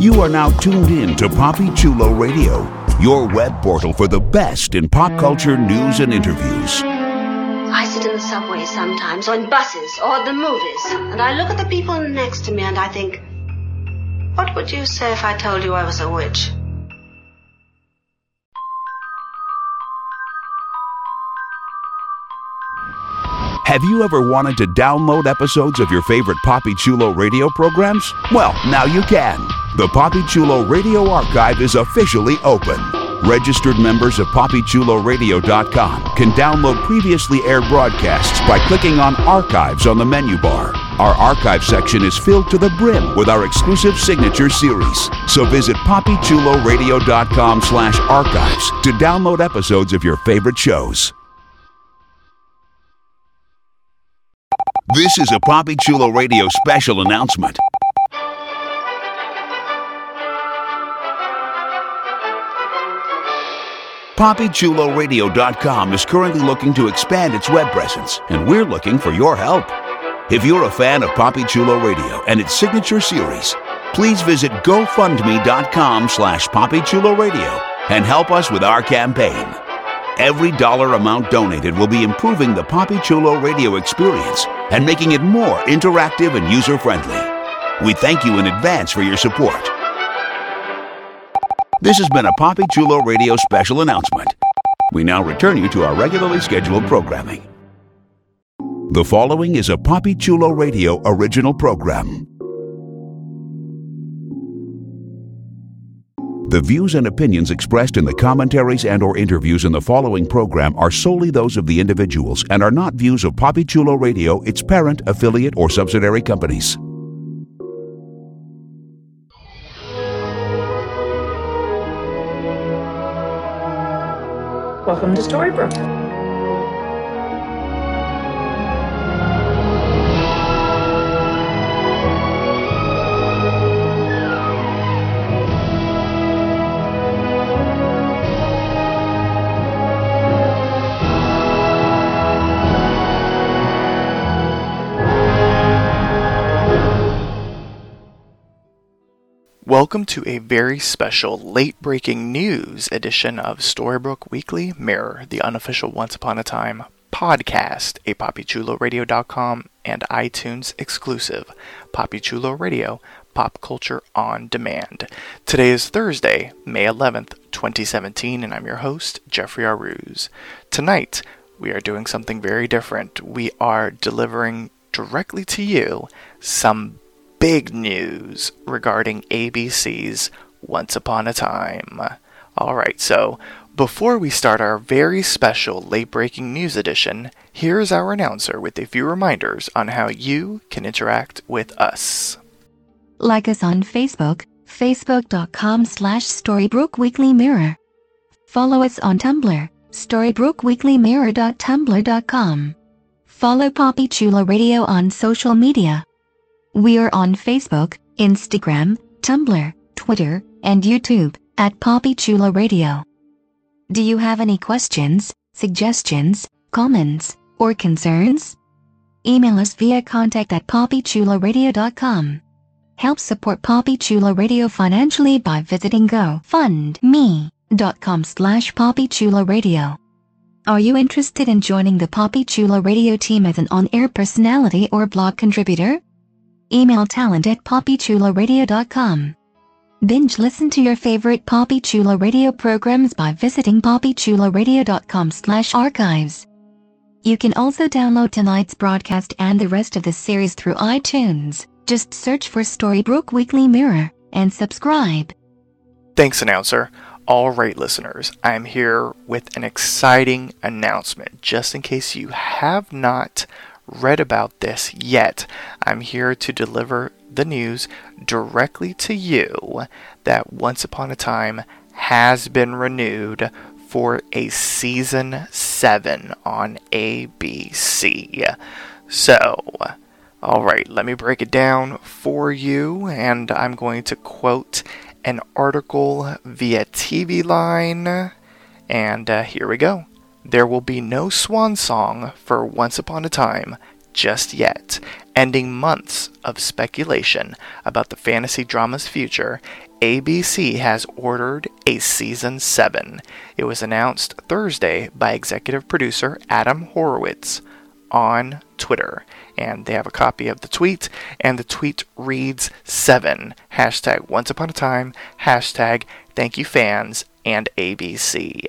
You are now tuned in to Popchulo Radio, your web portal for the best in pop culture news and interviews. I sit in the subway sometimes, on buses, or at the movies, and I look at the people next to me and I think, what would you say if I told you I was a witch? Have you ever wanted to download episodes of your favorite Popchulo Radio programs? Well, now you can. The Popchulo Radio Archive is officially open. Registered members of PopchuloRadio.com can download previously aired broadcasts by clicking on Archives on the menu bar. Our archive section is filled to the brim with our exclusive signature series. So visit PopchuloRadio.com/archives to download episodes of your favorite shows. This is a Popchulo Radio special announcement. PopchuloRadio.com is currently looking to expand its web presence, and we're looking for your help. If you're a fan of Popchulo Radio and its signature series, please visit GoFundMe.com/PopchuloRadio and help us with our campaign. Every dollar amount donated will be improving the Popchulo Radio experience and making it more interactive and user-friendly. We thank you in advance for your support. This has been a Popchulo Radio special announcement. We now return you to our regularly scheduled programming. The following is a Popchulo Radio original program. The views and opinions expressed in the commentaries and or interviews in the following program are solely those of the individuals and are not views of Popchulo Radio, its parent, affiliate, or subsidiary companies. Welcome to Storybrooke. Welcome to a very special late-breaking news edition of Storybrooke Weekly Mirror, the unofficial Once Upon a Time podcast, a PopchuloRadio.com and iTunes exclusive. Popchulo Radio, pop culture on demand. Today is Thursday, May 11th, 2017, and I'm your host, Jeffrey Aruz. Tonight, we are doing something very different. We are delivering directly to you some big news regarding ABC's Once Upon a Time. Alright, so before we start our very special late-breaking news edition, here is our announcer with a few reminders on how you can interact with us. Like us on Facebook, facebook.com/StorybrookeWeeklyMirror. Follow us on Tumblr, StorybrookeWeeklyMirror.tumblr.com. Follow Popchulo Radio on social media. We are on Facebook, Instagram, Tumblr, Twitter, and YouTube at Popchulo Radio. Do you have any questions, suggestions, comments, or concerns? Email us via contact@popchuloradio.com. Help support Popchulo Radio financially by visiting gofundme.com/popchuloradio. Are you interested in joining the Popchulo Radio team as an on-air personality or blog contributor? Email talent@popchuloradio.com. Binge listen to your favorite Popchulo Radio programs by visiting popchuloradio.com/archives. You can also download tonight's broadcast and the rest of the series through iTunes. Just search for Storybrooke Weekly Mirror and subscribe. Thanks, announcer. All right, listeners, I'm here with an exciting announcement. Just in case you have not read about this yet, I'm here to deliver the news directly to you that Once Upon a Time has been renewed for a season 7 on ABC. So, alright, let me break it down for you, and I'm going to quote an article via TV Line, and here we go. There will be no swan song for Once Upon a Time just yet, ending months of speculation about the fantasy drama's future, ABC has ordered a Season 7. It was announced Thursday by executive producer Adam Horowitz on Twitter. And they have a copy of the tweet, and the tweet reads 7. Hashtag Once Upon a Time, hashtag Thank You Fans, and ABC.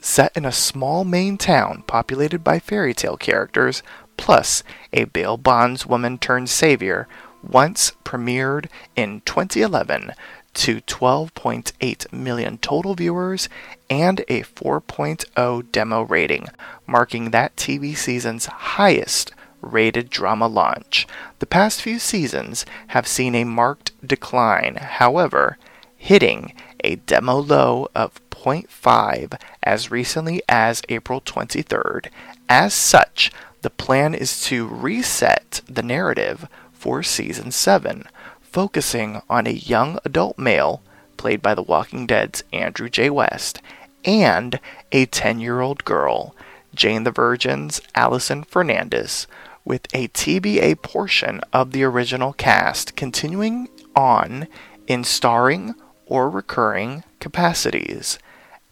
Set in a small Maine town populated by fairy tale characters, plus a bail bondswoman turned savior, once premiered in 2011 to 12.8 million total viewers and a 4.0 demo rating, marking that TV season's highest rated drama launch. The past few seasons have seen a marked decline, however, hitting a demo low of 0.5 as recently as April 23rd. As such, the plan is to reset the narrative for Season 7, focusing on a young adult male, played by The Walking Dead's Andrew J. West, and a 10-year-old girl, Jane the Virgin's Allison Fernandez, with a TBA portion of the original cast continuing on in starring or recurring capacities.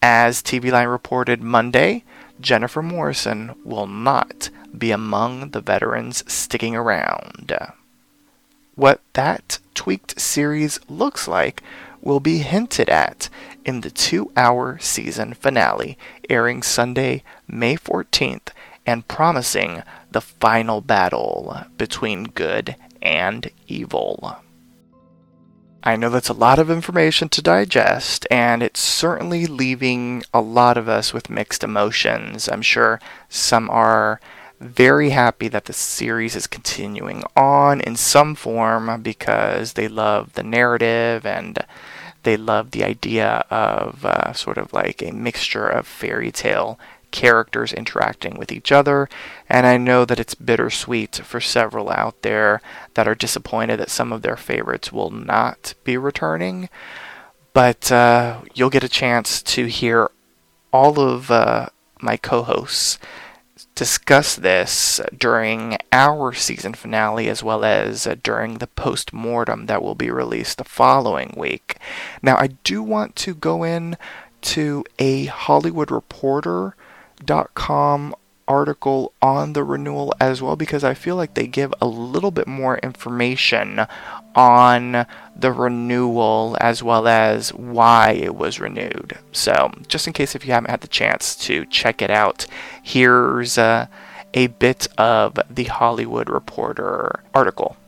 As TV Line reported Monday, Jennifer Morrison will not be among the veterans sticking around. What that tweaked series looks like will be hinted at in the 2-hour season finale, airing Sunday, May 14th, and promising the final battle between good and evil. I know that's a lot of information to digest, and it's certainly leaving a lot of us with mixed emotions. I'm sure some are very happy that the series is continuing on in some form because they love the narrative and they love the idea of sort of like a mixture of fairy tale characters interacting with each other, and I know that it's bittersweet for several out there that are disappointed that some of their favorites will not be returning, but you'll get a chance to hear all of my co-hosts discuss this during our season finale as well as during the post-mortem that will be released the following week. Now, I do want to go in to a HollywoodReporter.com article on the renewal as well, because I feel like they give a little bit more information on the renewal as well as why it was renewed. So just in case if you haven't had the chance to check it out, here's a bit of the Hollywood Reporter article.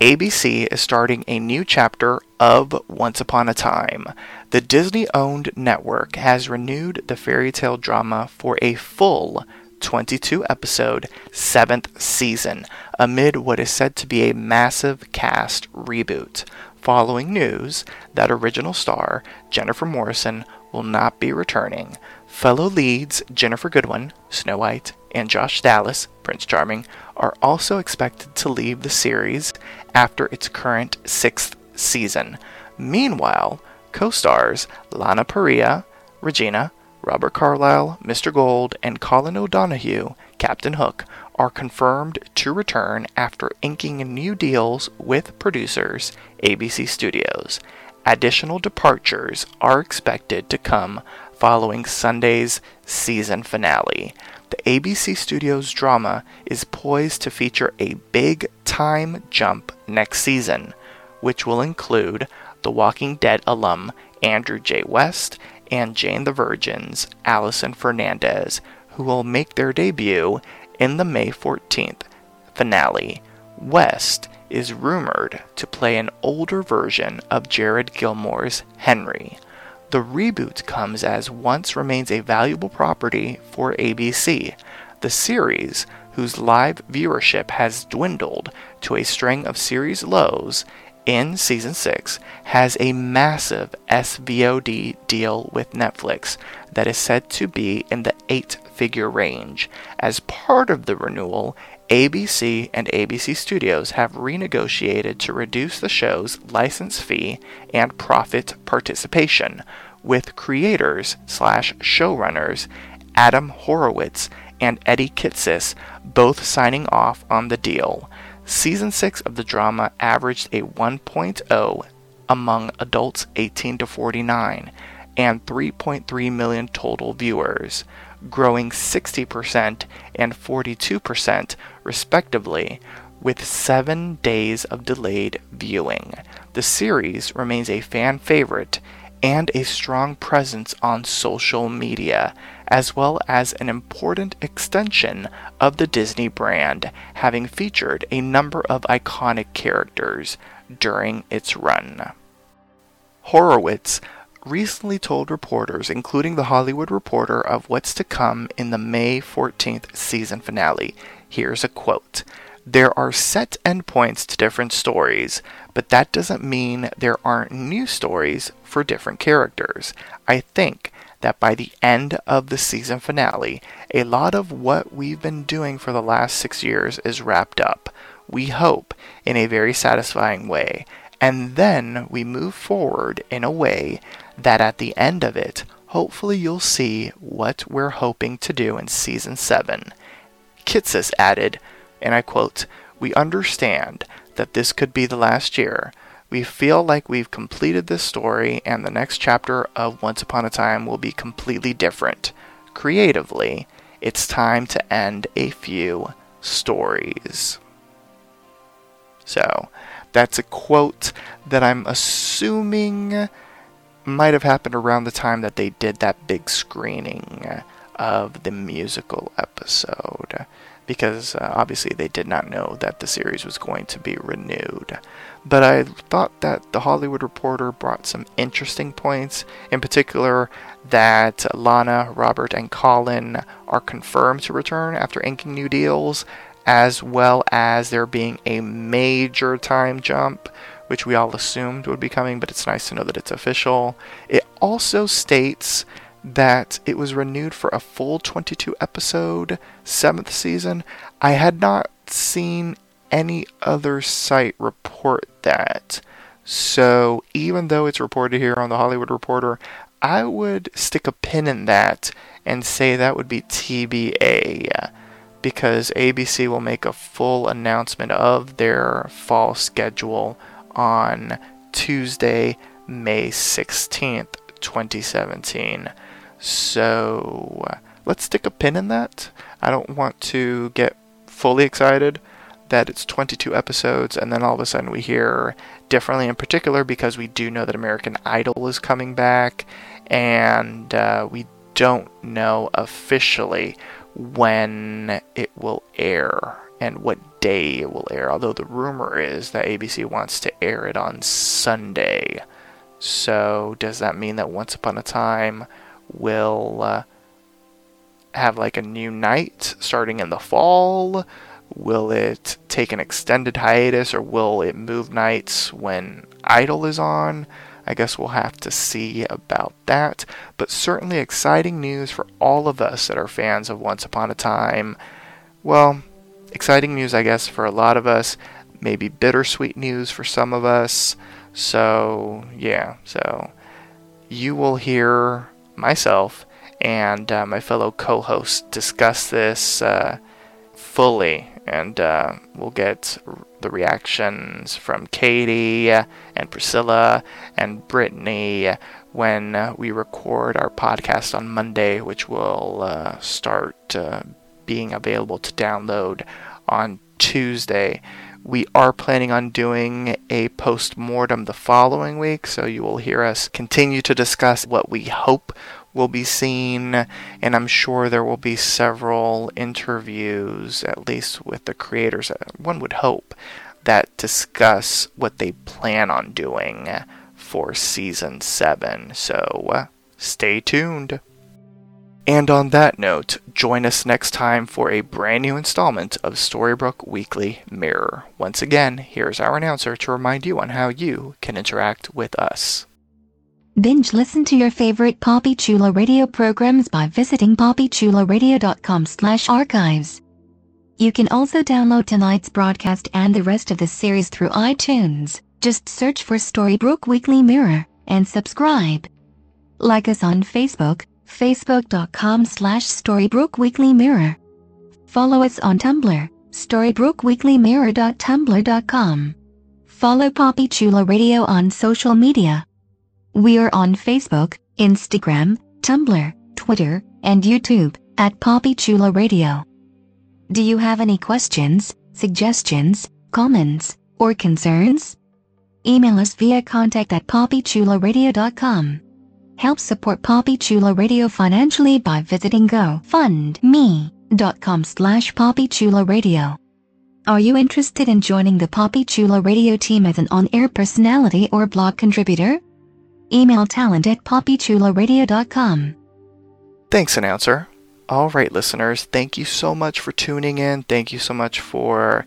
ABC is starting a new chapter of Once Upon a Time. The Disney-owned network has renewed the fairy tale drama for a full 22-episode 7th season, amid what is said to be a massive cast reboot, following news that original star Jennifer Morrison will not be returning. Fellow leads Ginnifer Goodwin, Snow White, and Josh Dallas, Prince Charming, are also expected to leave the series after its current 6th season. Meanwhile, co-stars Lana Parrilla, Regina, Robert Carlyle, Mr. Gold, and Colin O'Donoghue, Captain Hook, are confirmed to return after inking new deals with producers, ABC Studios. Additional departures are expected to come following Sunday's season finale. The ABC Studios drama is poised to feature a big-time jump next season, which will include The Walking Dead alum Andrew J. West and Jane the Virgin's Allison Fernandez, who will make their debut in the May 14th finale. West is rumored to play an older version of Jared Gilmore's Henry. The reboot comes as Once remains a valuable property for ABC. The series, whose live viewership has dwindled to a string of series lows in Season 6, has a massive SVOD deal with Netflix that is said to be in the 8-figure range. As part of the renewal, ABC and ABC Studios have renegotiated to reduce the show's license fee and profit participation, with creators/showrunners Adam Horowitz and Eddie Kitsis both signing off on the deal. Season 6 of the drama averaged a 1.0 among adults 18 to 49 and 3.3 million total viewers, growing 60% and 42% respectively, with 7 days of delayed viewing. The series remains a fan favorite and a strong presence on social media, as well as an important extension of the Disney brand, having featured a number of iconic characters during its run. Horowitz recently told reporters, including The Hollywood Reporter, of what's to come in the May 14th season finale. Here's a quote. "There are set endpoints to different stories, but that doesn't mean there aren't new stories for different characters. I think that by the end of the season finale, a lot of what we've been doing for the last 6 years is wrapped up, we hope, in a very satisfying way, and then we move forward in a way that at the end of it, hopefully you'll see what we're hoping to do in season 7. Kitsis added, and I quote, "We understand that this could be the last year. We feel like we've completed this story and the next chapter of Once Upon a Time will be completely different. Creatively, it's time to end a few stories." So, that's a quote that I'm assuming might have happened around the time that they did that big screening of the musical episode, because obviously they did not know that the series was going to be renewed. But I thought that The Hollywood Reporter brought some interesting points, in particular that Lana, Robert, and Colin are confirmed to return after inking new deals, as well as there being a major time jump, which we all assumed would be coming, but it's nice to know that it's official. It also states that it was renewed for a full 22-episode 7th season. I had not seen any other site report that. So even though it's reported here on The Hollywood Reporter, I would stick a pin in that and say that would be TBA, because ABC will make a full announcement of their fall schedule on Tuesday, May 16th, 2017. So let's stick a pin in that. I don't want to get fully excited that it's 22 episodes and then all of a sudden we hear differently, in particular because we do know that American Idol is coming back, and we don't know officially when it will air and what day it will air, although the rumor is that ABC wants to air it on Sunday. So does that mean that Once Upon a Time will have like a new night starting in the fall? Will it take an extended hiatus, or will it move nights when Idol is on? I guess we'll have to see about that, but certainly exciting news for all of us that are fans of Once Upon a Time. Well, exciting news, I guess, for a lot of us, maybe bittersweet news for some of us. So, yeah, so you will hear myself and my fellow co-hosts discuss this fully, and we'll get the reactions from Katie and Priscilla and Brittany when we record our podcast on Monday, which will start being available to download on Tuesday. We are planning on doing a post-mortem the following week, so you will hear us continue to discuss what we hope will be seen, and I'm sure there will be several interviews, at least with the creators, one would hope, that discuss what they plan on doing for Season 7, so stay tuned. And on that note, join us next time for a brand new installment of Storybrooke Weekly Mirror. Once again, here's our announcer to remind you on how you can interact with us. Binge listen to your favorite Popchulo Radio programs by visiting popchuloradio.com/archives. You can also download tonight's broadcast and the rest of the series through iTunes. Just search for Storybrooke Weekly Mirror and subscribe. Like us on Facebook, facebook.com/Storybrooke Weekly Mirror. Follow us on Tumblr, storybrookeweeklymirror.tumblr.com. Follow Popchulo Radio on social media. We are on Facebook, Instagram, Tumblr, Twitter, and YouTube, at Popchulo Radio. Do you have any questions, suggestions, comments, or concerns? Email us via contact@popchuloradio.com. Help support Popchulo Radio financially by visiting gofundme.com/Popchulo Radio. Are you interested in joining the Popchulo Radio team as an on-air personality or blog contributor? Email talent@popchuloradio.com. Thanks, announcer. All right, listeners, thank you so much for tuning in. Thank you so much for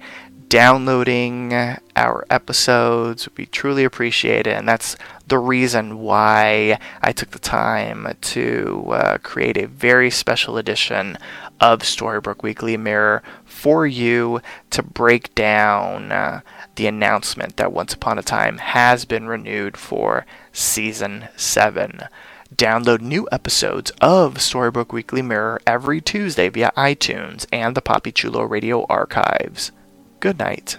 downloading our episodes. We truly appreciate it, and that's the reason why I took the time to create a very special edition of Storybrooke Weekly Mirror for you to break down the announcement that Once Upon a Time has been renewed for Season 7. Download new episodes of Storybrooke Weekly Mirror every Tuesday via iTunes and the Popchulo Radio archives. Good night.